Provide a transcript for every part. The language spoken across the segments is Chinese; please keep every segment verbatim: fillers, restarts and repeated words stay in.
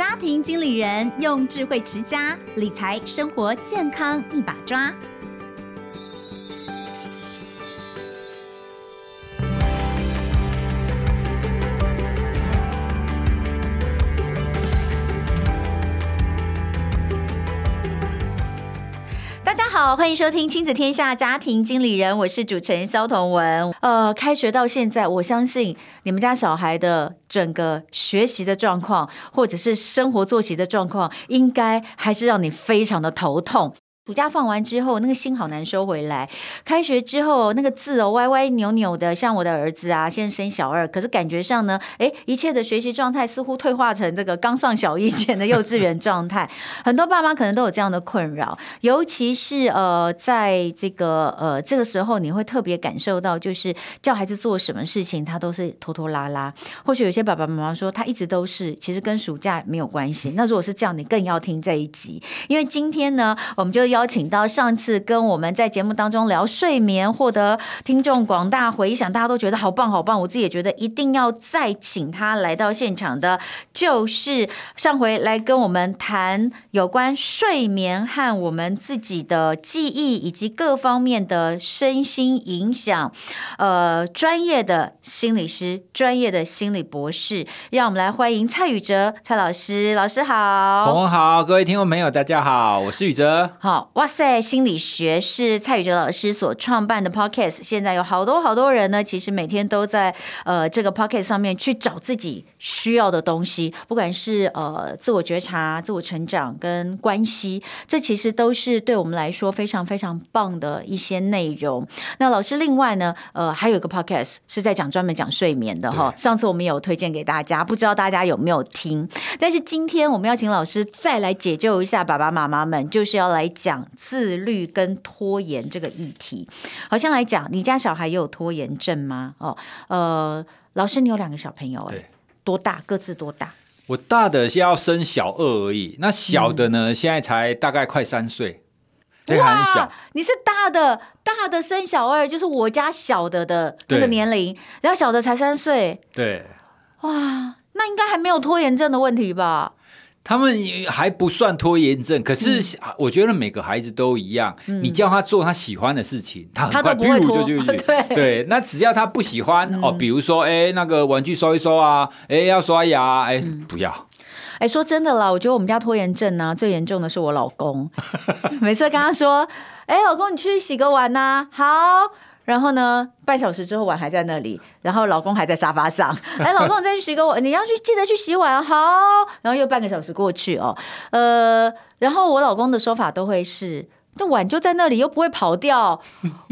家庭经理人用智慧持家，理财生活健康一把抓。好，欢迎收听亲子天下家庭经理人，我是主持人萧彤雯。呃，开学到现在，我相信你们家小孩的整个学习的状况，或者是生活作息的状况，应该还是让你非常的头痛。暑假放完之后，那个心好难收回来。开学之后，那个字哦歪歪扭扭的，像我的儿子啊，现在升小二，可是感觉上呢，哎，一切的学习状态似乎退化成这个刚上小一前的幼稚园状态。很多爸妈可能都有这样的困扰，尤其是呃，在这个呃这个时候，你会特别感受到，就是叫孩子做什么事情，他都是拖拖拉拉。或许有些爸爸妈妈说，他一直都是，其实跟暑假没有关系。那如果是这样，你更要听这一集，因为今天呢，我们就要。邀请到上次跟我们在节目当中聊睡眠获得听众广大回响，大家都觉得好棒好棒，我自己也觉得一定要再请他来到现场的，就是上回来跟我们谈有关睡眠和我们自己的记忆以及各方面的身心影响呃，专业的心理师，专业的心理博士，让我们来欢迎蔡宇哲蔡老师。老师好。彤雯好，各位听众朋友大家好，我是宇哲。好，哇塞心理学是蔡宇哲老师所创办的 podcast， 现在有好多好多人呢，其实每天都在呃这个 podcast 上面去找自己需要的东西，不管是呃自我觉察、自我成长跟关系，这其实都是对我们来说非常非常棒的一些内容。那老师另外呢呃还有一个 podcast 是在讲专门讲睡眠的哈，上次我们有推荐给大家，不知道大家有没有听，但是今天我们要请老师再来解救一下爸爸妈妈们，就是要来讲讲自律跟拖延这个议题。好像来讲，你家小孩也有拖延症吗？哦，呃，老师，你有两个小朋友哎，多大？各自多大？我大的要升小二而已，那小的呢，嗯、现在才大概快三岁，这个很小。你是大的，大的升小二，就是我家小的的那个年龄，然后小的才三岁。对，哇，那应该还没有拖延症的问题吧？他们还不算拖延症，可是我觉得每个孩子都一样、嗯、你叫他做他喜欢的事情，他很快他都不会拖就就 对, 对那只要他不喜欢、嗯哦、比如说哎，那个玩具收一收啊，哎，要刷牙哎、嗯，不要哎，说真的啦，我觉得我们家拖延症啊，最严重的是我老公每次跟他说哎，老公你去洗个碗啊，好，然后呢半小时之后碗还在那里，然后老公还在沙发上，哎，老公你再去洗个碗，你要去记得去洗碗，好，然后又半个小时过去哦，呃，然后我老公的说法都会是那碗就在那里又不会跑掉，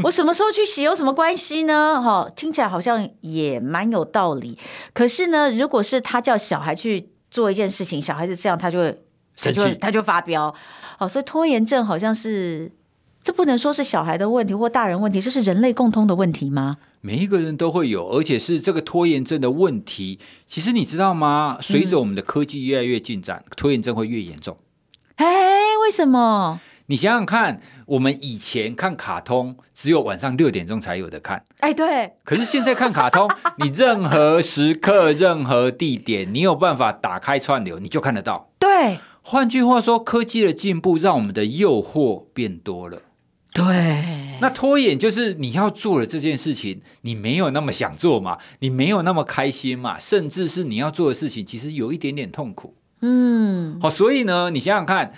我什么时候去洗有什么关系呢、哦、听起来好像也蛮有道理，可是呢如果是他叫小孩去做一件事情，小孩子这样他就会他 就, 他就发飙、哦、所以拖延症好像是，这不能说是小孩的问题或大人问题，这是人类共通的问题吗？每一个人都会有，而且是这个拖延症的问题。其实你知道吗？随着我们的科技越来越进展，嗯、拖延症会越严重。哎，为什么？你想想看，我们以前看卡通只有晚上六点钟才有的看，哎，对。可是现在看卡通，你任何时刻、任何地点，你有办法打开串流，你就看得到。对。换句话说，科技的进步让我们的诱惑变多了。对，那拖延就是你要做的这件事情你没有那么想做嘛，你没有那么开心嘛，甚至是你要做的事情其实有一点点痛苦，嗯，好、哦，所以呢你想想看，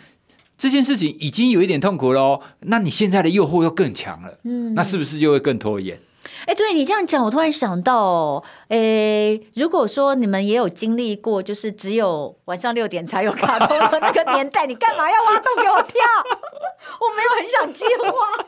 这件事情已经有一点痛苦了，那你现在的诱惑又更强了、嗯、那是不是就会更拖延？哎，对你这样讲我突然想到、哦、诶如果说你们也有经历过就是只有晚上六点才有卡通的那个年代你干嘛要挖洞给我跳我没有很想接话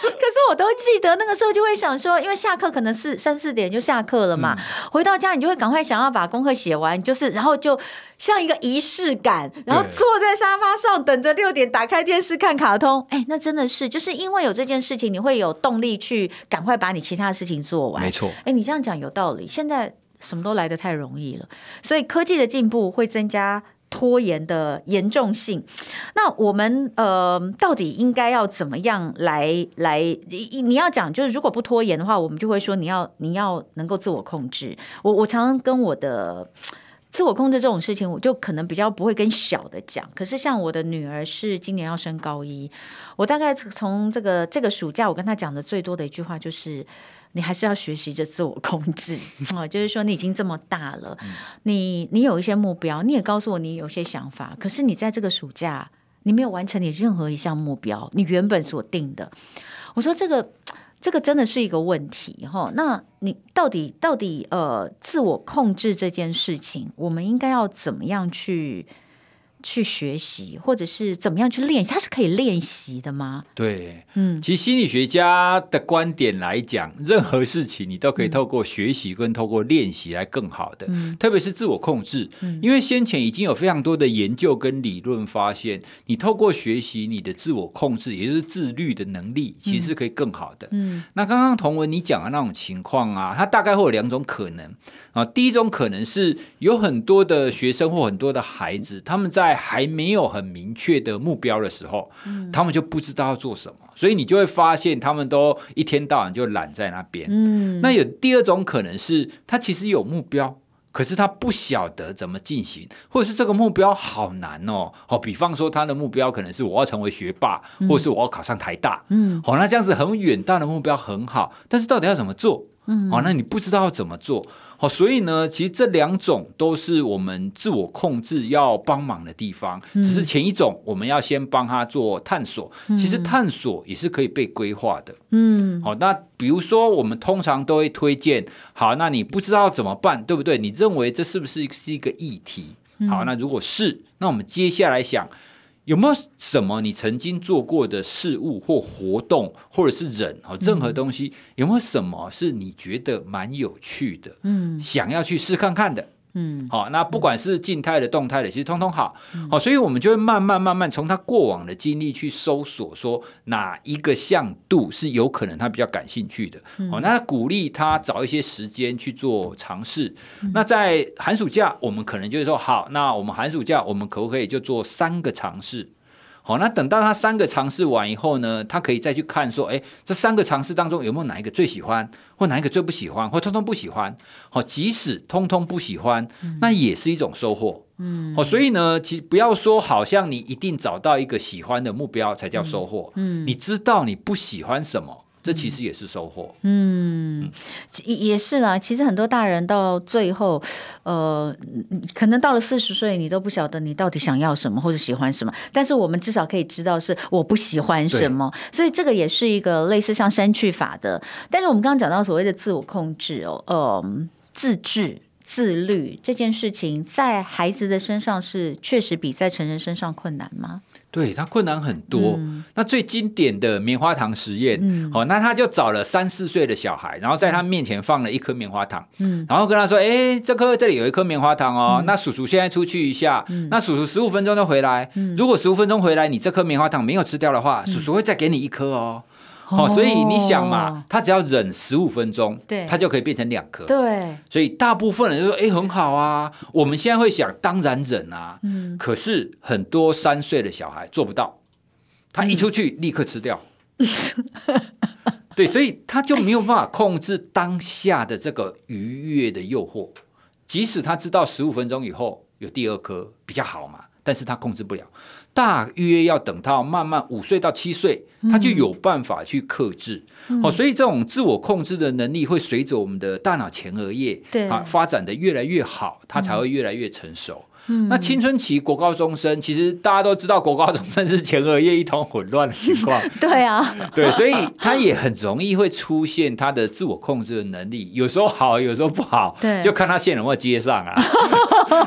可是我都记得那个时候就会想说，因为下课可能是三四点就下课了嘛、嗯、回到家你就会赶快想要把功课写完，就是然后就像一个仪式感，然后坐在沙发上等着六点打开电视看卡通。哎，那真的是就是因为有这件事情你会有动力去赶快把你其他的事情做完。没错，哎，你这样讲有道理，现在什么都来得太容易了，所以科技的进步会增加拖延的严重性。那我们呃，到底应该要怎么样来来？你要讲就是，如果不拖延的话，我们就会说你要你要能够自我控制。我我常常跟我的自我控制这种事情我就可能比较不会跟小的讲，可是像我的女儿是今年要升高一，我大概从这个这个暑假我跟她讲的最多的一句话就是你还是要学习着自我控制、哦、就是说你已经这么大了，你你有一些目标，你也告诉我你有些想法，可是你在这个暑假你没有完成你任何一项目标，你原本所定的。我说这个这个真的是一个问题、哦、那你到底到底呃自我控制这件事情我们应该要怎么样去去学习，或者是怎么样去练习，它是可以练习的吗？对，嗯，其实心理学家的观点来讲，任何事情你都可以透过学习跟透过练习来更好的、嗯、特别是自我控制、嗯、因为先前已经有非常多的研究跟理论发现，你透过学习你的自我控制也就是自律的能力其实是可以更好的、嗯嗯、那刚刚同文你讲的那种情况啊，它大概会有两种可能、啊、第一种可能是有很多的学生或很多的孩子，他们在还没有很明确的目标的时候、嗯、他们就不知道要做什么，所以你就会发现他们都一天到晚就懒在那边、嗯、那有第二种可能是他其实有目标，可是他不晓得怎么进行，或者是这个目标好难哦。哦，比方说他的目标可能是我要成为学霸、嗯、或者是我要考上台大、嗯哦、那这样子很远大的目标很好，但是到底要怎么做、嗯哦、那你不知道要怎么做哦、所以呢其实这两种都是我们自我控制要帮忙的地方、嗯、只是前一种我们要先帮他做探索、嗯、其实探索也是可以被规划的、嗯哦、那比如说我们通常都会推荐，好，那你不知道怎么办对不对，你认为这是不是是一个议题，好，那如果是，那我们接下来想有没有什么你曾经做过的事物或活动或者是人任何东西、嗯、有没有什么是你觉得蛮有趣的、嗯、想要去试看看的，嗯，好、哦，那不管是静态的动态的其实通通好、嗯哦、所以我们就会慢慢慢慢从他过往的经历去搜索说哪一个向度是有可能他比较感兴趣的、嗯哦、那鼓励他找一些时间去做尝试、嗯、那在寒暑假我们可能就是说好，那我们寒暑假我们可不可以就做三个尝试，好，那等到他三个尝试完以后呢，他可以再去看说哎，这三个尝试当中有没有哪一个最喜欢，或哪一个最不喜欢，或通通不喜欢，好，即使通通不喜欢、嗯、那也是一种收获，嗯、哦，所以呢其实不要说好像你一定找到一个喜欢的目标才叫收获、嗯嗯、你知道你不喜欢什么，这其实也是收获。 嗯, 嗯也是啦，其实很多大人到最后呃，可能到了四十岁你都不晓得你到底想要什么或者喜欢什么，但是我们至少可以知道是我不喜欢什么，所以这个也是一个类似像删去法的。但是我们刚刚讲到所谓的自我控制、哦呃、自制自律这件事情在孩子的身上是确实比在成人身上困难吗？对，它困难很多、嗯、那最经典的棉花糖实验、嗯哦、那他就找了三四岁的小孩，然后在他面前放了一颗棉花糖、嗯、然后跟他说哎，这颗这里有一颗棉花糖哦、嗯、那叔叔现在出去一下、嗯、那叔叔十五分钟就回来、嗯、如果十五分钟回来你这颗棉花糖没有吃掉的话、嗯、叔叔会再给你一颗哦哦、所以你想嘛，他只要忍十五分钟他就可以变成两颗，对，所以大部分人就说哎，很好啊，我们现在会想当然忍啊、嗯、可是很多三岁的小孩做不到，他一出去立刻吃掉、嗯、对，所以他就没有办法控制当下的这个愉悦的诱惑，即使他知道十五分钟以后有第二颗比较好嘛，但是他控制不了，大约要等到慢慢五岁到七岁他就有办法去克制、嗯哦、所以这种自我控制的能力会随着我们的大脑前额叶、啊、发展的越来越好，它才会越来越成熟、嗯嗯、那青春期国高中生其实大家都知道国高中生是前额叶一团混乱的情况对啊对，所以他也很容易会出现他的自我控制的能力有时候好有时候不好，对，就看他线有没有接上啊、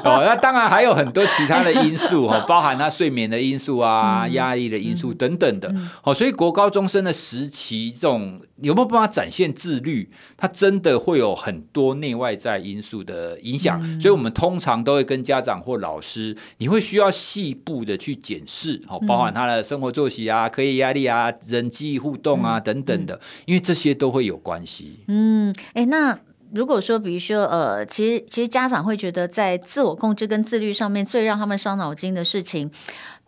哦、那当然还有很多其他的因素、哦、包含他睡眠的因素啊、压力的因素等等的、哦、所以国高中生的时期这种有没有办法展现自律，它真的会有很多内外在因素的影响、嗯、所以我们通常都会跟家长或老师，你会需要细部的去检视、哦、包含他的生活作息啊、课业压力啊、人际互动啊、嗯、等等的，因为这些都会有关系。嗯，哎，那如果说比如说呃，其实其实家长会觉得在自我控制跟自律上面最让他们伤脑筋的事情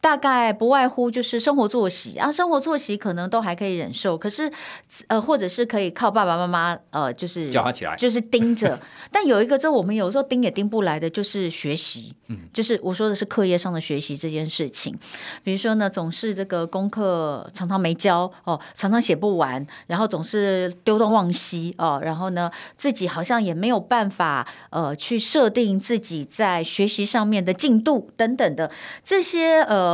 大概不外乎就是生活作息啊，生活作息可能都还可以忍受，可是呃，或者是可以靠爸爸妈妈呃，就是叫他起来，就是盯着。但有一个，这我们有时候盯也盯不来的，就是学习，嗯，就是我说的是课业上的学习这件事情。比如说呢，总是这个功课常常没交哦，常常写不完，然后总是丢东忘西哦，然后呢，自己好像也没有办法呃去设定自己在学习上面的进度等等的这些呃。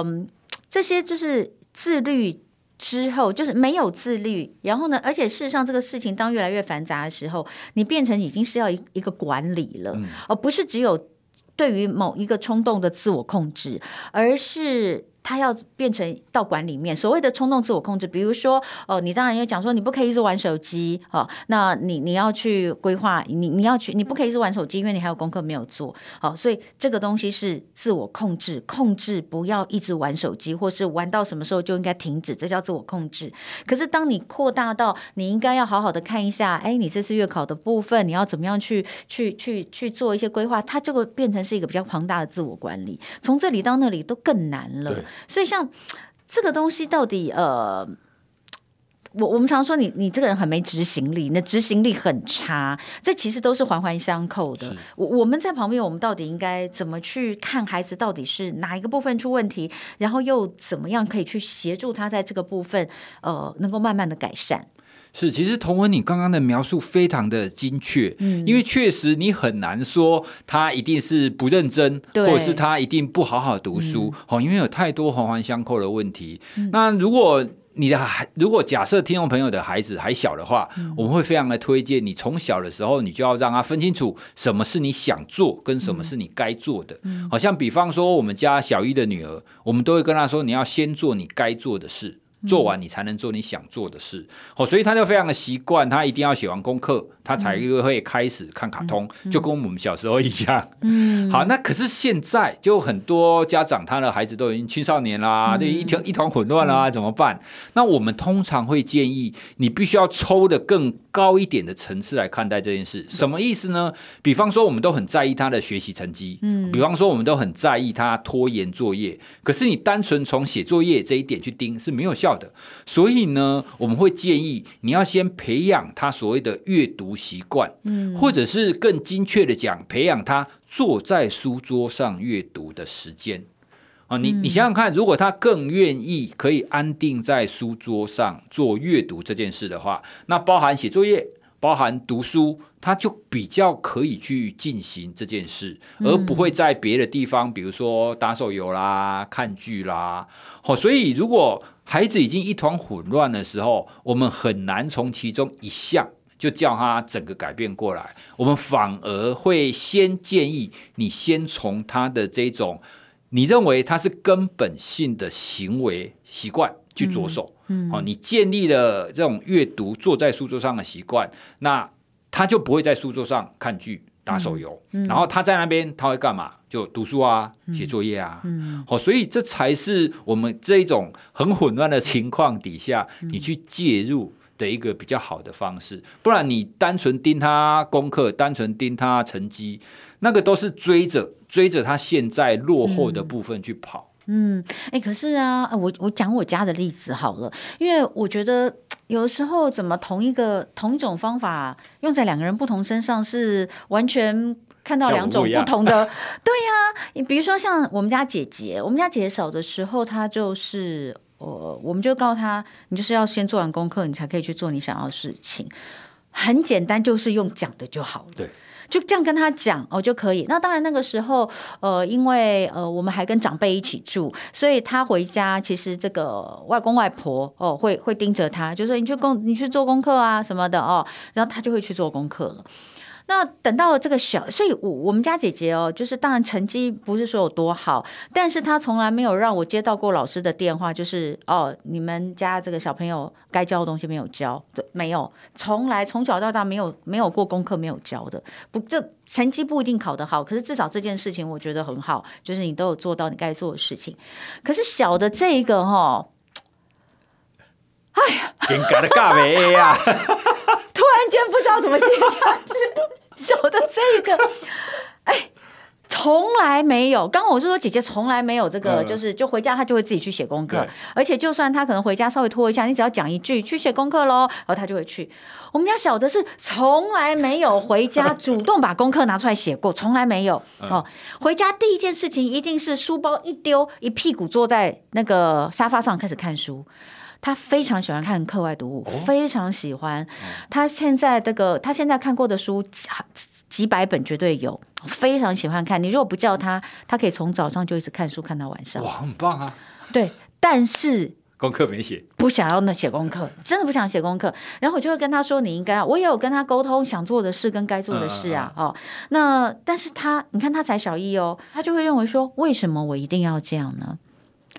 这些就是自律之后，就是没有自律，然后呢，而且事实上这个事情当越来越繁杂的时候，你变成已经是要一个管理了，而不是只有对于某一个冲动的自我控制，而是它要变成到管里面。所谓的冲动自我控制，比如说、呃、你当然要讲说你不可以一直玩手机、哦、那 你, 你要去规划 你, 你, 要去你不可以一直玩手机，因为你还有功课没有做、哦、所以这个东西是自我控制，控制不要一直玩手机，或是玩到什么时候就应该停止，这叫自我控制。可是当你扩大到你应该要好好的看一下，哎，你这次月考的部分你要怎么样去去去去做一些规划，它就会变成是一个比较庞大的自我管理，从这里到那里都更难了。所以像这个东西到底呃，我我们常说你你这个人很没执行力，你的执行力很差，这其实都是环环相扣的。我我们在旁边，我们到底应该怎么去看孩子到底是哪一个部分出问题，然后又怎么样可以去协助他在这个部分呃能够慢慢的改善。是，其实同文你刚刚的描述非常的精确、嗯、因为确实你很难说他一定是不认真，或者是他一定不好好读书、嗯、因为有太多环环相扣的问题、嗯、那如果你的如果假设听众朋友的孩子还小的话、嗯、我们会非常的推荐你从小的时候你就要让他分清楚什么是你想做跟什么是你该做的、嗯、好像比方说我们家小一的女儿，我们都会跟她说你要先做你该做的事，做完你才能做你想做的事、哦、所以他就非常的习惯，他一定要写完功课他才会开始看卡通、嗯、就跟我们小时候一样、嗯、好，那可是现在就很多家长他的孩子都已经青少年啦、嗯、就一团一团混乱啦、嗯、怎么办？那我们通常会建议你必须要抽的更高一点的层次来看待这件事。什么意思呢？比方说我们都很在意他的学习成绩、嗯、比方说我们都很在意他拖延作业，可是你单纯从写作业这一点去盯是没有效的。所以呢，我们会建议你要先培养他所谓的阅读习惯、嗯、或者是更精确的讲，培养他坐在书桌上阅读的时间、啊、你, 你想想看，如果他更愿意可以安定在书桌上做阅读这件事的话，那包含写作业包含读书，他就比较可以去进行这件事，而不会在别的地方比如说打手游啦看剧啦、哦、所以如果孩子已经一团混乱的时候，我们很难从其中一项就叫他整个改变过来，我们反而会先建议你先从他的这种你认为他是根本性的行为习惯去着手、嗯嗯哦、你建立了这种阅读坐在书桌上的习惯，那他就不会在书桌上看剧打手游、嗯嗯、然后他在那边他会干嘛？就读书啊写作业啊、嗯嗯哦、所以这才是我们这种很混乱的情况底下、嗯、你去介入的一个比较好的方式。不然你单纯盯他功课，单纯盯他成绩，那个都是追着追着他现在落后的部分去跑。嗯，欸、可是啊我我讲我家的例子好了，因为我觉得有时候怎么同一个同一种方法用在两个人不同身上是完全看到两种不同的对呀、啊、比如说像我们家姐姐，我们家姐姐小的时候她就是、呃、我们就告诉她你就是要先做完功课你才可以去做你想要的事情，很简单，就是用讲的就好了，对，就这样跟他讲、哦、就可以。那当然那个时候呃，因为呃我们还跟长辈一起住，所以他回家其实这个外公外婆哦会会盯着他，就说你去工你去做功课啊什么的哦，然后他就会去做功课了。那等到这个小，所以我我们家姐姐哦，就是当然成绩不是说有多好，但是她从来没有让我接到过老师的电话，就是哦，你们家这个小朋友该教的东西没有教，对，没有，从来从小到大没有没有过功课没有教的，不，这成绩不一定考得好，可是至少这件事情我觉得很好，就是你都有做到你该做的事情。可是小的这一个哈、哦，哎呀，人家的干没呀。突然间不知道怎么接下去，小的这个，哎，从从来没有。刚刚我是说姐姐从来没有这个，嗯、就是就回家她就会自己去写功课，而且就算她可能回家稍微拖一下，你只要讲一句去写功课咯，然后她就会去。我们家小的是从来没有回家主动把功课拿出来写过，从来没有、嗯、哦。回家第一件事情一定是书包一丢，一屁股坐在那个沙发上开始看书。他非常喜欢看课外读物、哦、非常喜欢、嗯、他现在这个他现在看过的书几百本绝对有，非常喜欢看。你如果不叫他，他可以从早上就一直看书看到晚上。哇，很棒啊。对，但是功课没写，不想要那写功课，真的不想写功课。然后我就会跟他说，你应该，我也有跟他沟通想做的事跟该做的事啊、嗯哦、那但是他你看他才小一哦，他就会认为说，为什么我一定要这样呢？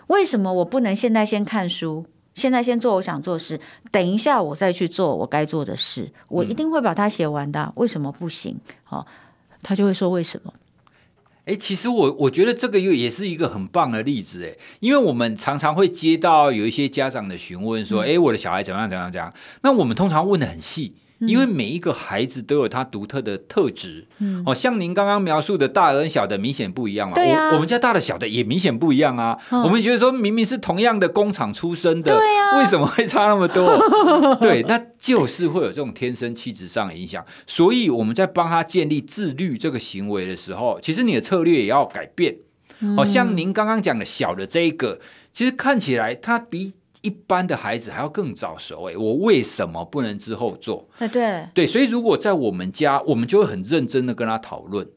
为什么我不能现在先看书，现在先做我想做的事，等一下我再去做我该做的事，我一定会把它写完的、啊嗯、为什么不行、哦、他就会说为什么。欸、其实 我, 我觉得这个也是一个很棒的例子，因为我们常常会接到有一些家长的询问说、嗯欸、我的小孩怎么样怎么样怎么样，那我们通常问得很细，因为每一个孩子都有他独特的特质、嗯哦、像您刚刚描述的大的跟小的明显不一样嘛。对啊， 我, 我们家大的小的也明显不一样啊、嗯、我们觉得说明明是同样的工厂出身的、啊、为什么会差那么多？对，那就是会有这种天生气质上的影响，所以我们在帮他建立自律这个行为的时候，其实你的策略也要改变、嗯哦、像您刚刚讲的小的这一个，其实看起来他比一般的孩子还要更早熟，我为什么不能之后做？对对，所以如果在我们家，我们就会很认真的跟他讨论。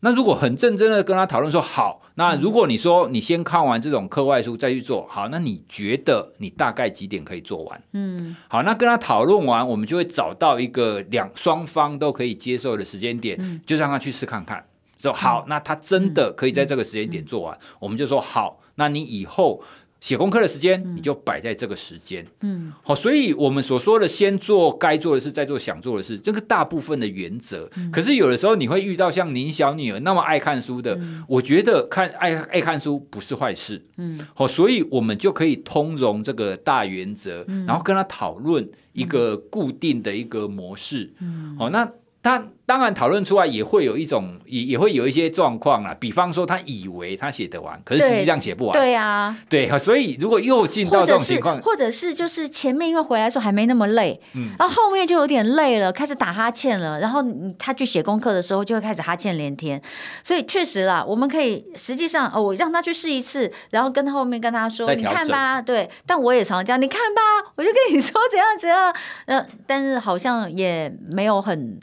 那如果很认真的跟他讨论说，好，那如果你说你先看完这种课外书再去做，好，那你觉得你大概几点可以做完？嗯，好，那跟他讨论完，我们就会找到一个两双方都可以接受的时间点、嗯、就让他去试看看说，好，那他真的可以在这个时间点做完、嗯嗯嗯、我们就说，好，那你以后写功课的时间你就摆在这个时间、嗯哦、所以我们所说的先做该做的事再做想做的事，这个大部分的原则、嗯、可是有的时候你会遇到像您小女儿那么爱看书的、嗯、我觉得看 爱, 爱看书不是坏事、嗯哦、所以我们就可以通融这个大原则、嗯、然后跟她讨论一个固定的一个模式、嗯哦、那他当然讨论出来也会有一种 也, 也会有一些状况啦，比方说他以为他写得完，可是实际上写不完。对啊，对，所以如果又进到这种情况，或者是就是前面因为回来的时候还没那么累、嗯、然后后面就有点累了，开始打哈欠了，然后他去写功课的时候就会开始哈欠连天。所以确实啦，我们可以实际上、哦、我让他去试一次，然后跟他后面跟他说你看吧。对，但我也常常这样，你看吧，我就跟你说怎样怎样、呃、但是好像也没有很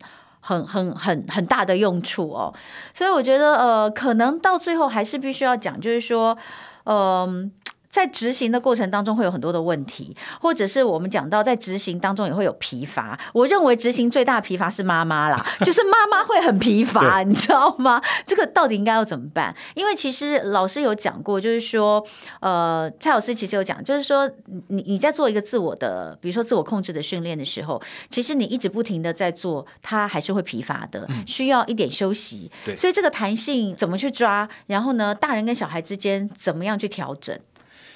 很很很很大的用处哦，所以我觉得呃，可能到最后还是必须要讲，就是说，嗯、呃，在执行的过程当中会有很多的问题，或者是我们讲到在执行当中也会有疲乏。我认为执行最大疲乏是妈妈啦，就是妈妈会很疲乏，你知道吗？这个到底应该要怎么办？因为其实老师有讲过，就是说，呃，蔡老师其实有讲，就是说，你你在做一个自我的，比如说自我控制的训练的时候，其实你一直不停的在做，它还是会疲乏的，需要一点休息。嗯、所以这个弹性怎么去抓？然后呢，大人跟小孩之间怎么样去调整？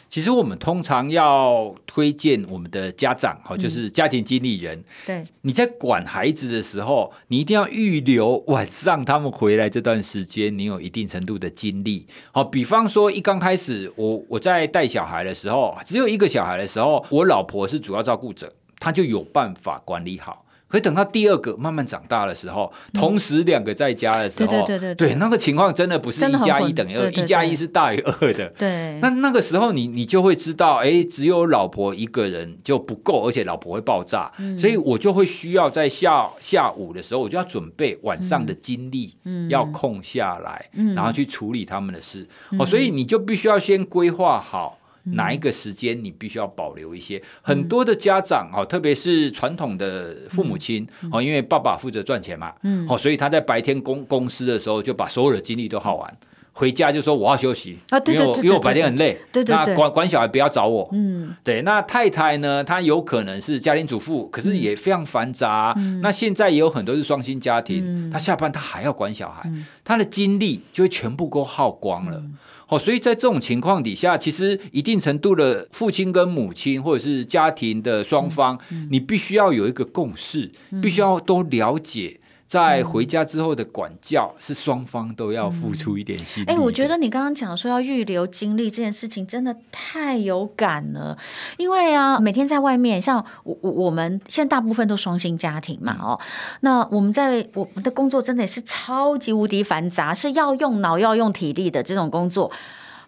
其实我们通常要推荐我们的家长、嗯、就是家庭经理人，对，你在管孩子的时候，你一定要预留晚上他们回来这段时间你有一定程度的精力。好，比方说一刚开始 我, 我在带小孩的时候，只有一个小孩的时候，我老婆是主要照顾者，她就有办法管理好。可是等到第二个慢慢长大的时候，同时两个在家的时候、嗯、对对对 对, 对，那个情况真的不是一加一等于二，一加一是大于二的。对，那那个时候你你就会知道，哎，只有老婆一个人就不够，而且老婆会爆炸、嗯、所以我就会需要在 下, 下午的时候，我就要准备晚上的精力要空下来、嗯、然后去处理他们的事、嗯哦、所以你就必须要先规划好哪一个时间你必须要保留一些。很多的家长、哦、特别是传统的父母亲、哦、因为爸爸负责赚钱嘛、哦、所以他在白天 公, 公司的时候就把所有的精力都耗完，回家就说我要休息、啊、对对对对对对，因为我白天很累，对对对对，那 管, 管小孩不要找我、嗯、对。那太太呢，她有可能是家庭主妇，可是也非常繁杂、嗯、那现在也有很多是双薪家庭、嗯、她下班她还要管小孩、嗯、她的精力就会全部都耗光了、嗯哦、所以在这种情况底下，其实一定程度的父亲跟母亲或者是家庭的双方、嗯嗯、你必须要有一个共识，必须要都了解在回家之后的管教是双方都要付出一点心力。哎、嗯欸，我觉得你刚刚讲说要预留精力这件事情真的太有感了，因为啊，每天在外面，像 我, 我们现在大部分都双薪家庭嘛，哦，那我们在我们的工作真的也是超级无敌繁杂，是要用脑要用体力的这种工作。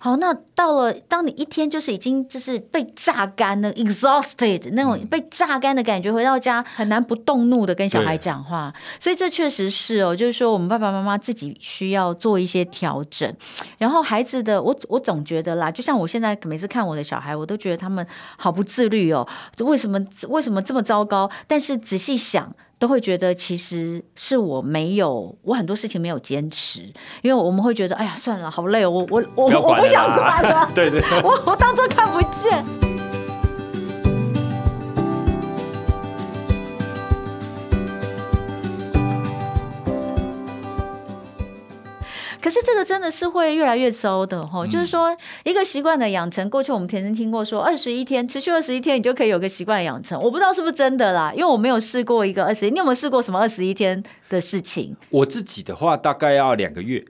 好，那到了当你一天就是已经就是被榨干了 exhausted 那种被榨干的感觉，回到家很难不动怒的跟小孩讲话，所以这确实是哦，就是说我们爸爸妈妈自己需要做一些调整。然后孩子的我我总觉得啦，就像我现在每次看我的小孩，我都觉得他们好不自律哦，为什么为什么这么糟糕？但是仔细想都会觉得其实是我没有，我很多事情没有坚持，因为我们会觉得哎呀算了好累哦，我我我我不想管了对对我我当作看不见。可是这个真的是会越来越糟的、哦嗯、就是说一个习惯的养成，过去我们曾经听过说二十一天持续二十一天你就可以有个习惯养成，我不知道是不是真的啦，因为我没有试过一个二十一，你有没有试过什么二十一天的事情？我自己的话大概要两个月，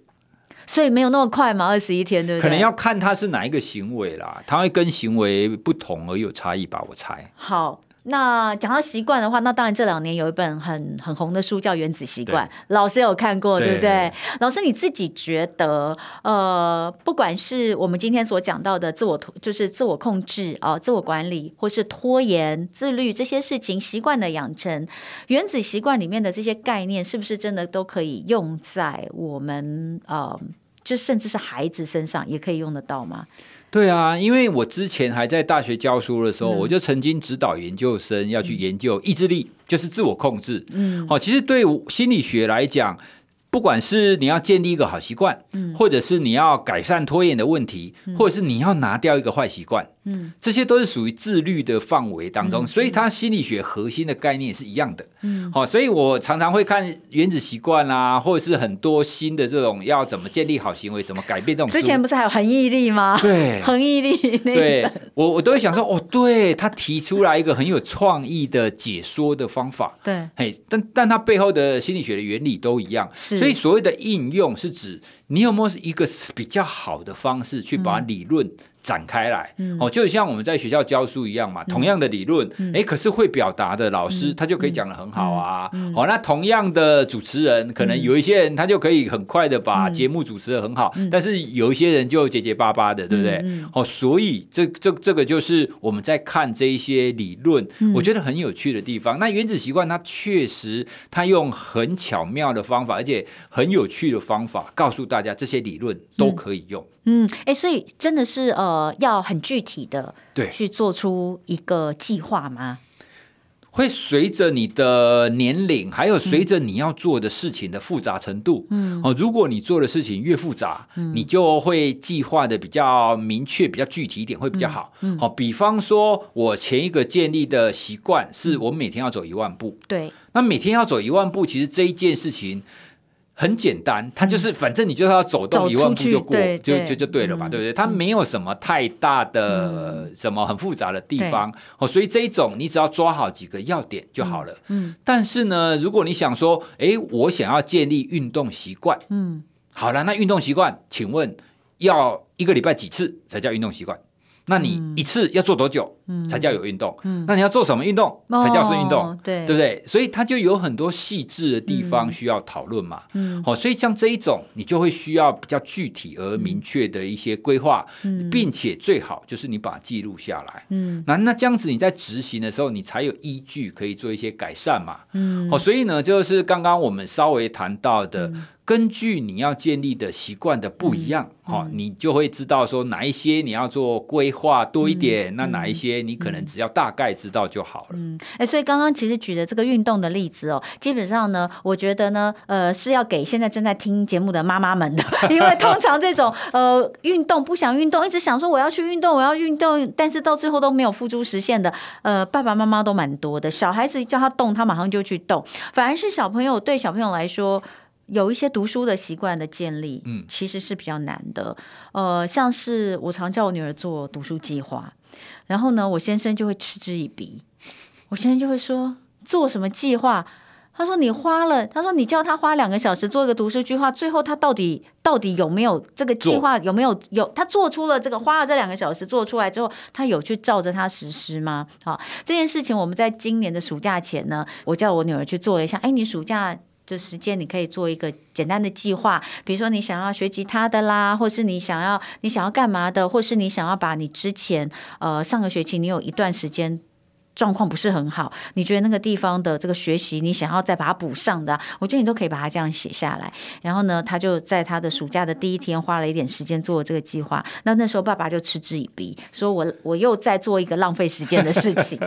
所以没有那么快嘛，二十一天对不对？可能要看它是哪一个行为啦，它会跟行为不同而有差异吧，我猜。好，那讲到习惯的话，那当然这两年有一本很很红的书叫《原子习惯》，老师有看过对不 对, 对？老师你自己觉得呃，不管是我们今天所讲到的自我就是自我控制、哦、自我管理或是拖延自律这些事情，习惯的养成，原子习惯里面的这些概念是不是真的都可以用在我们呃，就甚至是孩子身上也可以用得到吗？对啊，因为我之前还在大学教书的时候、嗯、我就曾经指导研究生要去研究意志力，就是自我控制、嗯哦、其实对心理学来讲，不管是你要建立一个好习惯、嗯、或者是你要改善拖延的问题、嗯、或者是你要拿掉一个坏习惯、嗯、这些都是属于自律的范围当中、嗯、所以它心理学核心的概念是一样的、嗯哦、所以我常常会看原子习惯啊，或者是很多新的这种要怎么建立好行为，怎么改变这种书。之前不是还有恒毅力吗？对，恒毅力那对 我, 我都会想说哦，对，他提出来一个很有创意的解说的方法，对，但但他背后的心理学的原理都一样，是，所以所谓的应用是指你有没有一个比较好的方式去把理论展开来、嗯哦、就像我们在学校教书一样嘛，嗯、同样的理论、嗯欸、可是会表达的老师、嗯、他就可以讲得很好啊、嗯嗯哦、那同样的主持人，可能有一些人他就可以很快的把节目主持得很好、嗯、但是有一些人就结结巴巴的，对不对、嗯嗯哦、所以 这, 这, 这个就是我们在看这一些理论、嗯、我觉得很有趣的地方。那原子习惯它确实它用很巧妙的方法，而且很有趣的方法告诉大家这些理论都可以用。嗯，哎、欸，所以真的是呃，要很具体的去做出一个计划吗？会随着你的年龄，还有随着你要做的事情的复杂程度、嗯哦、如果你做的事情越复杂、嗯、你就会计划的比较明确比较具体一点会比较好、嗯嗯哦、比方说我前一个建立的习惯是我每天要走一万步，对，那每天要走一万步，其实这一件事情很简单，它就是反正你就是要走动一万步就过，对对 就, 就, 就对了吧、嗯、对不对？它没有什么太大的、嗯、什么很复杂的地方、哦、所以这一种你只要抓好几个要点就好了、嗯嗯、但是呢，如果你想说诶我想要建立运动习惯、嗯、好了，那运动习惯请问要一个礼拜几次才叫运动习惯？那你一次要做多久才叫有运动、嗯嗯、那你要做什么运动才叫是运动、哦、对, 对不对？所以它就有很多细致的地方需要讨论嘛、嗯嗯哦、所以像这一种你就会需要比较具体而明确的一些规划、嗯、并且最好就是你把它记录下来、嗯、那, 那这样子你在执行的时候你才有依据可以做一些改善嘛、嗯哦、所以呢，就是刚刚我们稍微谈到的、嗯，根据你要建立的习惯的不一样、嗯哦、你就会知道说哪一些你要做规划多一点、嗯、那哪一些你可能只要大概知道就好了、嗯欸、所以刚刚其实举的这个运动的例子哦，基本上呢我觉得呢、呃、是要给现在正在听节目的妈妈们的，因为通常这种呃运动不想运动，一直想说我要去运动我要运动，但是到最后都没有付诸实现的呃，爸爸妈妈都蛮多的，小孩子叫他动他马上就去动，反而是小朋友，对小朋友来说有一些读书的习惯的建立其实是比较难的、嗯、呃，像是我常叫我女儿做读书计划，然后呢我先生就会嗤之以鼻，我先生就会说做什么计划他说你花了，他说你叫他花两个小时做一个读书计划，最后他到底到底有没有这个计划，有没有有他做出了这个花了这两个小时做出来之后，他有去照着他实施吗？好，这件事情我们在今年的暑假前呢，我叫我女儿去做了一下，哎，你暑假这时间你可以做一个简单的计划，比如说你想要学吉他的啦，或是你想要你想要干嘛的，或是你想要把你之前呃上个学期你有一段时间状况不是很好，你觉得那个地方的这个学习你想要再把它补上的、啊、我觉得你都可以把它这样写下来。然后呢，他就在他的暑假的第一天花了一点时间做这个计划。那那时候爸爸就嗤之以鼻，说我我又在做一个浪费时间的事情。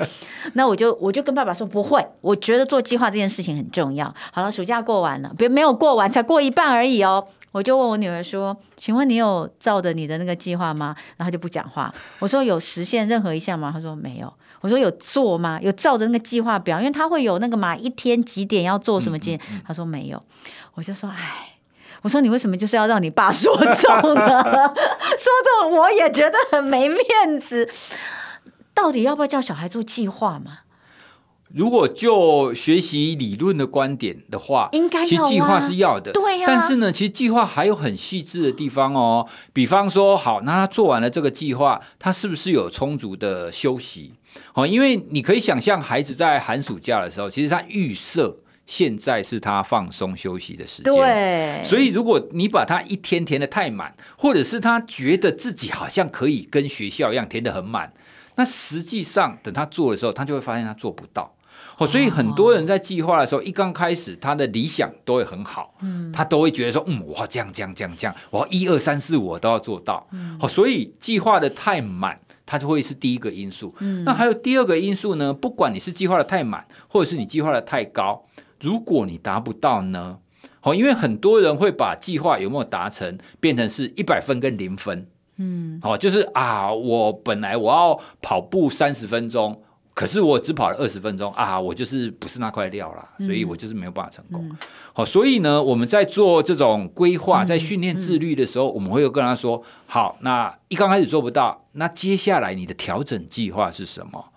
那我就我就跟爸爸说不会，我觉得做计划这件事情很重要。好了，暑假过完了，别没有过完，才过一半而已哦。我就问我女儿说，请问你有照着你的那个计划吗？然后她就不讲话。我说有实现任何一项吗？她说没有。我说有做吗？有照着那个计划表，因为她会有那个嘛，一天几点要做什么几点。嗯嗯嗯，她说没有。我就说哎，我说你为什么就是要让你爸说中呢？说中我也觉得很没面子。到底要不要叫小孩做计划嘛？如果就学习理论的观点的话，应该要、啊、其实计划是要的，对、啊、但是呢，其实计划还有很细致的地方哦。比方说，好，那他做完了这个计划，他是不是有充足的休息？哦，因为你可以想象，孩子在寒暑假的时候，其实他预设现在是他放松休息的时间，对。所以如果你把他一天填得太满，或者是他觉得自己好像可以跟学校一样填得很满，那实际上等他做的时候，他就会发现他做不到。哦、所以很多人在计划的时候，一刚开始他的理想都会很好、嗯、他都会觉得说嗯，我要这样这样这样这样，我要一二三四我都要做到、嗯哦、所以计划的太满，它就会是第一个因素、嗯、那还有第二个因素呢，不管你是计划的太满或者是你计划的太高，如果你达不到呢、哦、因为很多人会把计划有没有达成变成是一百分跟零分、嗯哦、就是啊，我本来我要跑步三十分钟，可是我只跑了二十分钟啊，我就是不是那块料啦，所以我就是没有办法成功。好、嗯嗯哦，所以呢，我们在做这种规划、在训练自律的时候，嗯嗯、我们会跟他说：好，那一刚开始做不到，那接下来你的调整计划是什么？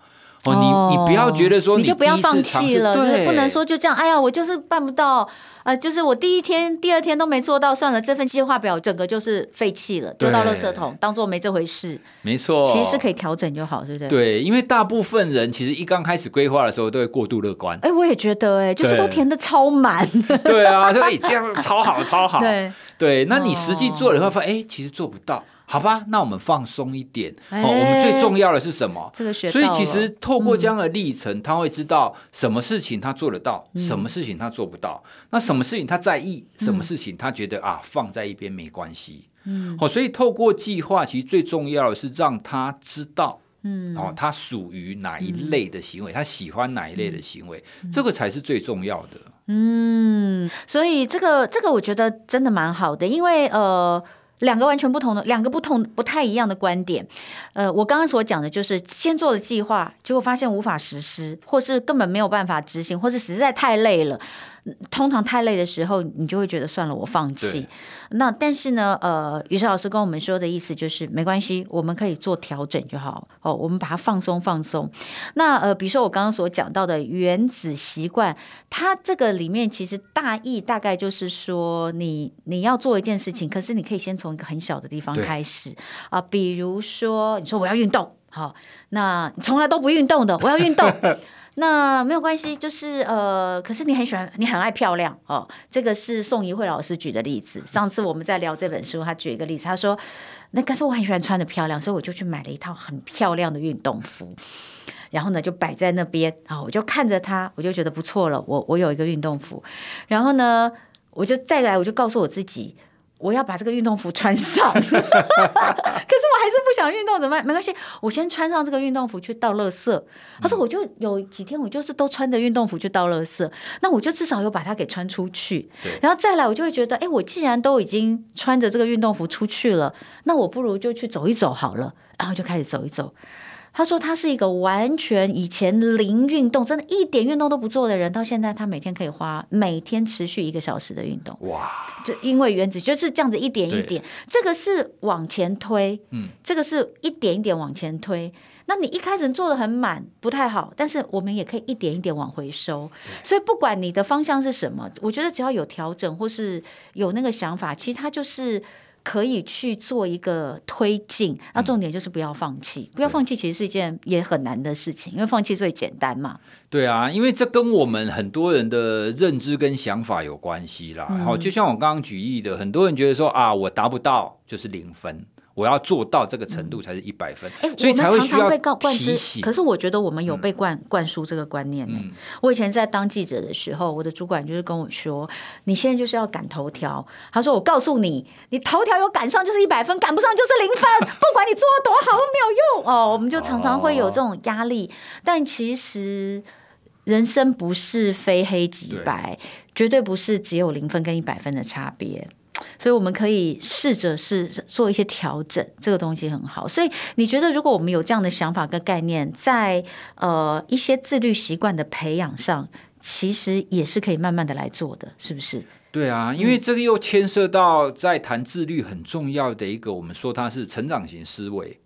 哦，哦你你不要觉得说 你, 你就不要放弃了，对，不能说就这样。哎呀，我就是办不到。呃、就是我第一天第二天都没做到算了，这份计划表整个就是废弃了，丢到垃圾桶，当做没这回事。没错，其实是可以调整就好，对不对？对，因为大部分人其实一刚开始规划的时候都会过度乐观。哎、欸，我也觉得、欸、就是都填得超满。 对, 对啊就、欸、这样超好超好。 对, 对，那你实际做了以后发现、哦欸、其实做不到，好吧，那我们放松一点、欸哦、我们最重要的是什么、这个、学到了。所以其实透过这样的历程、嗯、他会知道什么事情他做得到、嗯、什么事情他做不到，那什么事情他在意，什么事情他觉得、嗯、啊放在一边没关系、嗯哦、所以透过计划其实最重要的是让他知道、嗯哦、他属于哪一类的行为、嗯、他喜欢哪一类的行为、嗯、这个才是最重要的。嗯，所以这个这个我觉得真的蛮好的，因为呃两个完全不同的，两个不同不太一样的观点。呃，我刚刚所讲的就是先做了计划，结果发现无法实施，或是根本没有办法执行，或是实在太累了。通常太累的时候，你就会觉得算了，我放弃。那但是呢，呃，于是老师跟我们说的意思就是，没关系，我们可以做调整就好。哦，我们把它放松放松。那呃，比如说我刚刚所讲到的原子习惯，它这个里面其实大意大概就是说你，你你要做一件事情，可是你可以先从一个很小的地方开始啊、呃，比如说你说我要运动，好、哦，那你从来都不运动的，我要运动。那没有关系，就是呃，可是你很喜欢，你很爱漂亮哦。这个是宋怡慧老师举的例子。上次我们在聊这本书，他举一个例子，他说，那可是我很喜欢穿的漂亮，所以我就去买了一套很漂亮的运动服，然后呢就摆在那边啊、哦，我就看着它，我就觉得不错了，我我有一个运动服，然后呢，我就再来，我就告诉我自己。我要把这个运动服穿上。可是我还是不想运动，怎么办？没关系，我先穿上这个运动服去倒垃圾。他说我就有几天我就是都穿着运动服去倒垃圾，那我就至少有把它给穿出去。然后再来我就会觉得，哎，我既然都已经穿着这个运动服出去了，那我不如就去走一走好了，然后就开始走一走。他说他是一个完全以前零运动，真的一点运动都不做的人，到现在他每天可以花每天持续一个小时的运动。哇！就因为原子就是这样子一点一点，这个是往前推，嗯，这个是一点一点往前推。那你一开始做得很满不太好，但是我们也可以一点一点往回收。所以不管你的方向是什么，我觉得只要有调整或是有那个想法，其实它就是可以去做一个推进。那重点就是不要放弃、嗯、不要放弃其实是一件也很难的事情，因为放弃最简单嘛。对啊，因为这跟我们很多人的认知跟想法有关系啦、嗯哦、就像我刚刚举例的，很多人觉得说啊，我达不到就是零分，我要做到这个程度才是一百分、嗯、所以才会需要提醒。可是我觉得我们有被 灌,、嗯、灌输这个观念、欸嗯、我以前在当记者的时候，我的主管就是跟我说，你现在就是要赶头条，他说我告诉你，你头条有赶上就是一百分，赶不上就是零分不管你做多好没有用哦。我们就常常会有这种压力、哦、但其实人生不是非黑即白，绝对不是只有零分跟一百分的差别，所以我们可以试着是做一些调整，这个东西很好。所以你觉得如果我们有这样的想法跟概念，在呃一些自律习惯的培养上，其实也是可以慢慢的来做的，是不是？对啊，因为这个又牵涉到在谈自律很重要的一个，我们说它是成长型思维。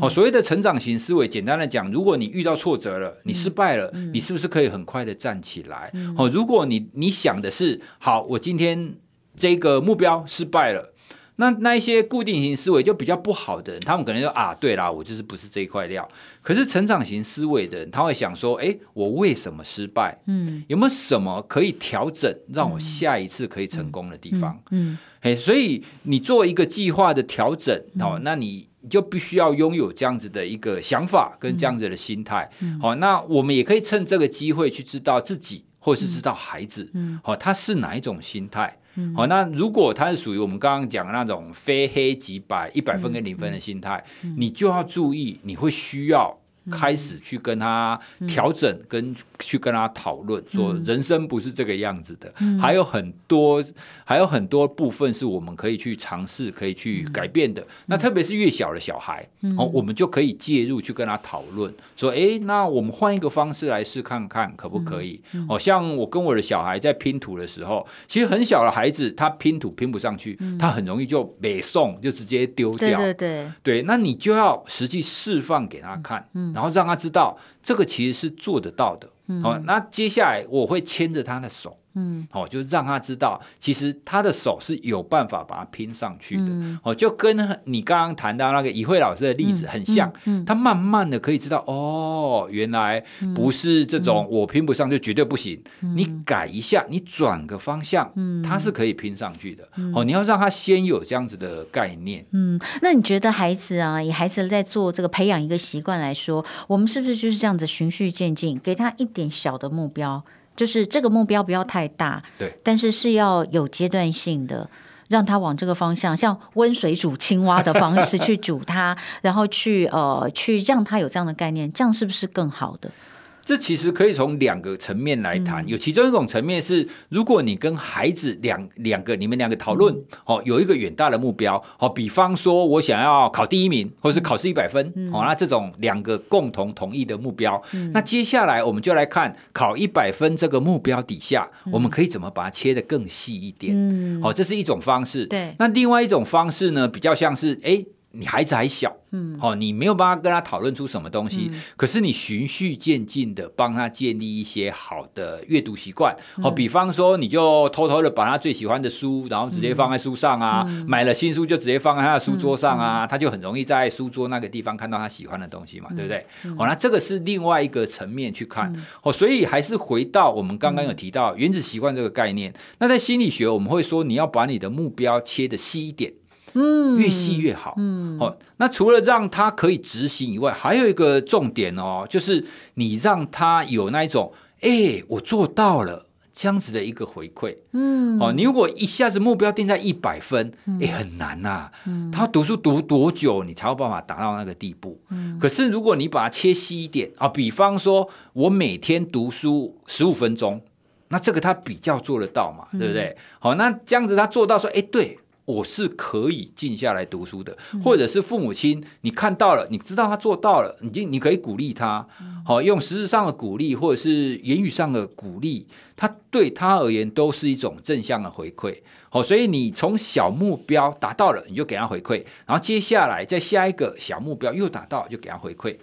哦、所谓的成长型思维，简单的讲，如果你遇到挫折了，你失败了、嗯、你是不是可以很快的站起来、嗯哦、如果 你, 你想的是好，我今天这个目标失败了，那那一些固定型思维就比较不好的人，他们可能就啊，对啦，我就是不是这一块料。可是成长型思维的人，他会想说，哎，我为什么失败？嗯，有没有什么可以调整，让我下一次可以成功的地方？嗯，哎、嗯嗯，所以你做一个计划的调整，好、嗯哦，那你就必须要拥有这样子的一个想法跟这样子的心态。好、嗯嗯哦，那我们也可以趁这个机会去知道自己，或是知道孩子，嗯，好、嗯哦，他是哪一种心态。好、哦，那如果它是属于我们刚刚讲的那种非黑即白一百分跟零分的心态、嗯嗯、你就要注意，你会需要开始去跟他调整、嗯、跟去跟他讨论说人生不是这个样子的、嗯、还有很多还有很多部分是我们可以去尝试可以去改变的、嗯、那特别是越小的小孩、嗯哦、我们就可以介入去跟他讨论说，哎，那我们换一个方式来试看看可不可以、嗯嗯哦、像我跟我的小孩在拼图的时候，其实很小的孩子他拼图拼不上去、嗯、他很容易就没送就直接丢掉，对对对对，那你就要实际示范给他看、嗯嗯，然后让他知道这个其实是做得到的、嗯哦、那接下来我会牵着他的手、嗯哦、就让他知道其实他的手是有办法把它拼上去的、嗯哦、就跟你刚刚谈到那个以慧老师的例子很像、嗯嗯嗯、他慢慢的可以知道，哦，原来不是这种我拼不上就绝对不行、嗯嗯、你改一下，你转个方向、嗯、他是可以拼上去的、嗯哦、你要让他先有这样子的概念、嗯、那你觉得孩子啊，以孩子在做这个培养一个习惯来说，我们是不是就是这样子循序渐进，给他一点小的目标，就是这个目标不要太大，对，但是是要有阶段性的让他往这个方向，像温水煮青蛙的方式去煮他然后去呃去让他有这样的概念，这样是不是更好的？这其实可以从两个层面来谈、嗯、有其中一种层面是，如果你跟孩子 两, 两个你们两个讨论、嗯哦、有一个远大的目标、哦、比方说我想要考第一名或是考试一百分、嗯哦、那这种两个共同同意的目标、嗯、那接下来我们就来看考一百分这个目标底下、嗯、我们可以怎么把它切得更细一点、嗯哦、这是一种方式。对，那另外一种方式呢，比较像是诶你孩子还小、嗯哦、你没有办法跟他讨论出什么东西、嗯、可是你循序渐进的帮他建立一些好的阅读习惯、嗯哦、比方说你就偷偷的把他最喜欢的书然后直接放在书上啊、嗯、买了新书就直接放在他的书桌上啊、嗯嗯、他就很容易在书桌那个地方看到他喜欢的东西嘛、嗯、对不对、嗯哦、那这个是另外一个层面去看、嗯哦、所以还是回到我们刚刚有提到原子习惯这个概念、嗯、那在心理学我们会说，你要把你的目标切得细一点，越细越好、嗯嗯哦、那除了让他可以执行以外，还有一个重点哦，就是你让他有那一种哎，我做到了这样子的一个回馈、嗯哦、你如果一下子目标定在一百分、嗯、很难啊、嗯、他读书读多久你才有办法达到那个地步、嗯、可是如果你把它切细一点、啊、比方说我每天读书十五分钟，那这个他比较做得到嘛、嗯、对不对、哦、那这样子他做到说哎，对我是可以静下来读书的，或者是父母亲你看到了你知道他做到了， 你, 你可以鼓励他、哦、用实质上的鼓励或者是言语上的鼓励，他对他而言都是一种正向的回馈、哦、所以你从小目标达到了你就给他回馈，然后接下来在下一个小目标又达到就给他回馈、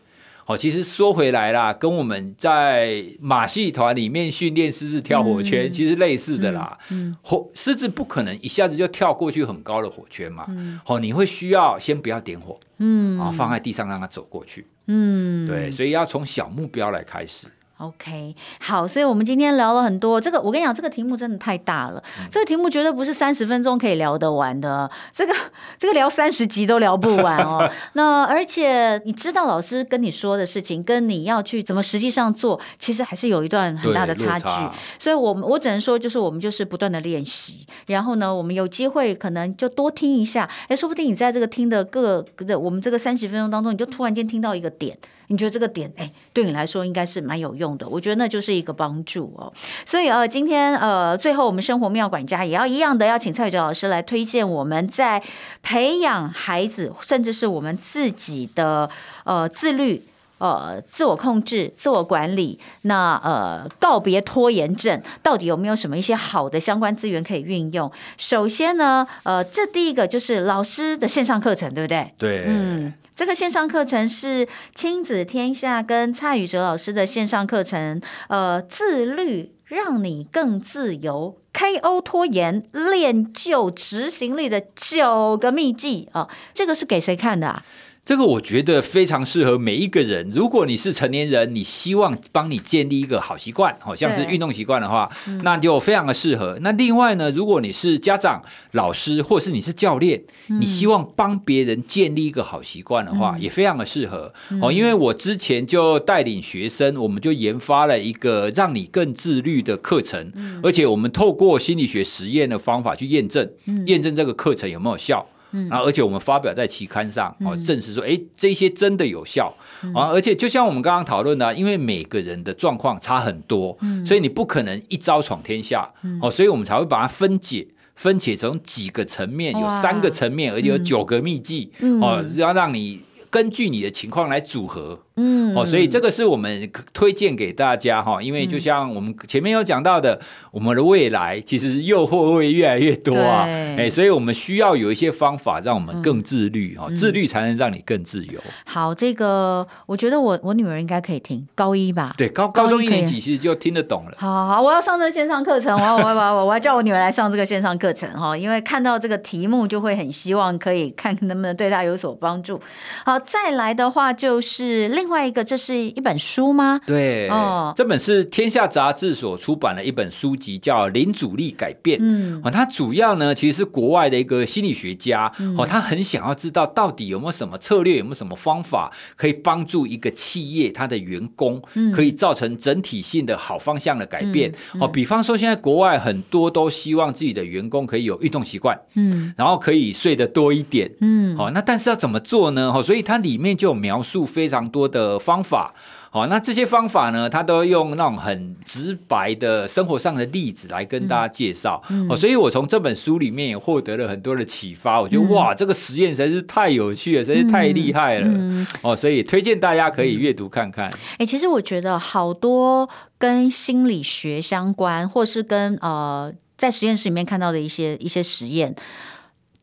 哦，其实说回来啦，跟我们在马戏团里面训练狮子跳火圈、嗯、其实类似的啦、嗯嗯、狮子不可能一下子就跳过去很高的火圈嘛、嗯哦、你会需要先不要点火、嗯、然后放在地上让它走过去、嗯、对，所以要从小目标来开始。OK， 好，所以我们今天聊了很多。这个我跟你讲，这个题目真的太大了，嗯、这个题目绝对不是三十分钟可以聊得完的。这个这个聊三十集都聊不完哦。那而且你知道老师跟你说的事情，跟你要去怎么实际上做，其实还是有一段很大的差距。差所以我们我只能说，就是我们就是不断的练习，然后呢，我们有机会可能就多听一下，哎，说不定你在这个听的各我们这个三十分钟当中，你就突然间听到一个点。你觉得这个点哎，对你来说应该是蛮有用的，我觉得那就是一个帮助哦。所以呃，今天呃，最后我们生活妙管家也要一样的，要请蔡宇哲老师来推荐我们在培养孩子，甚至是我们自己的呃自律、呃自我控制、自我管理，那呃告别拖延症，到底有没有什么一些好的相关资源可以运用？首先呢，呃，这第一个就是老师的线上课程，对不对？对，嗯。这个线上课程是亲子天下跟蔡宇哲老师的线上课程，呃，自律让你更自由 K O 拖延练就执行力的九个秘技啊、呃，这个是给谁看的啊？这个我觉得非常适合每一个人，如果你是成年人，你希望帮你建立一个好习惯，好像是运动习惯的话，那就非常的适合、嗯、那另外呢，如果你是家长、老师，或是你是教练、嗯、你希望帮别人建立一个好习惯的话、嗯、也非常的适合、嗯哦、因为我之前就带领学生，我们就研发了一个让你更自律的课程、嗯、而且我们透过心理学实验的方法去验证、嗯、验证这个课程有没有效，然后而且我们发表在期刊上、哦、证实说哎，这些真的有效、嗯啊、而且就像我们刚刚讨论的、啊、因为每个人的状况差很多、嗯、所以你不可能一招闯天下、嗯哦、所以我们才会把它分解分解成几个层面，有三个层面，而且有九个秘技、嗯哦、要让你根据你的情况来组合、嗯哦、所以这个是我们推荐给大家，因为就像我们前面有讲到的、嗯、我们的未来其实诱惑会越来越多啊、欸，所以我们需要有一些方法让我们更自律、嗯、自律才能让你更自由。好，这个我觉得 我, 我女儿应该可以听，高一吧，对， 高, 高中一年级其实就听得懂了。好好好，我要上这个线上课程，我 要, 我, 要我要叫我女儿来上这个线上课程因为看到这个题目就会很希望可以看能不能对她有所帮助。好，再来的话就是另外一个，这是一本书吗？对、哦、这本是天下杂志所出版的一本书籍，叫《零阻力改变》、嗯哦、它主要呢其实是国外的一个心理学家、嗯哦、他很想要知道到底有没有什么策略，有没有什么方法可以帮助一个企业他的员工、嗯、可以造成整体性的好方向的改变、嗯嗯哦、比方说现在国外很多都希望自己的员工可以有运动习惯、嗯、然后可以睡得多一点、嗯哦、那但是要怎么做呢、哦、所以它里面就有描述非常多的方法。好，那这些方法呢，他都用那种很直白的生活上的例子来跟大家介绍、嗯哦、所以我从这本书里面也获得了很多的启发，我觉得、嗯、哇，这个实验实在是太有趣了，实在是太厉害了、嗯嗯哦、所以推荐大家可以阅读看看、欸、其实我觉得好多跟心理学相关，或是跟、呃、在实验室里面看到的一些一些实验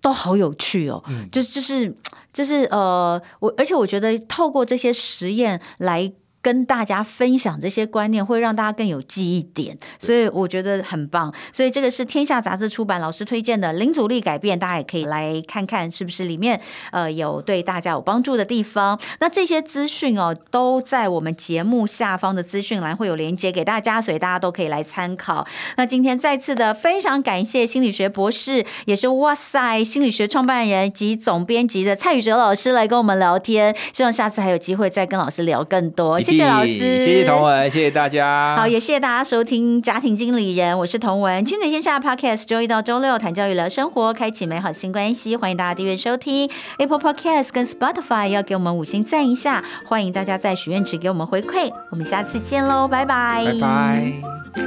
都好有趣哦、嗯、就, 就是就是呃，我而且我觉得透过这些实验来跟大家分享这些观念，会让大家更有记忆点，所以我觉得很棒。所以这个是天下杂志出版老师推荐的《零阻力改变》，大家也可以来看看是不是里面呃有对大家有帮助的地方。那这些资讯哦，都在我们节目下方的资讯栏会有连接给大家，所以大家都可以来参考。那今天再次的非常感谢心理学博士，也是哇塞心理学创办人及总编辑的蔡宇哲老师来跟我们聊天，希望下次还有机会再跟老师聊更多。谢谢老师，谢谢童文，谢谢大家。好，也谢谢大家收听《家庭经理人》，我是童文。亲子天下 Podcast 周一到周六谈教育、聊生活，开启美好新关系。欢迎大家订阅收听 Apple Podcast 跟 Spotify， 要给我们五星赞一下。欢迎大家在许愿池给我们回馈。我们下次见喽，拜拜，拜拜。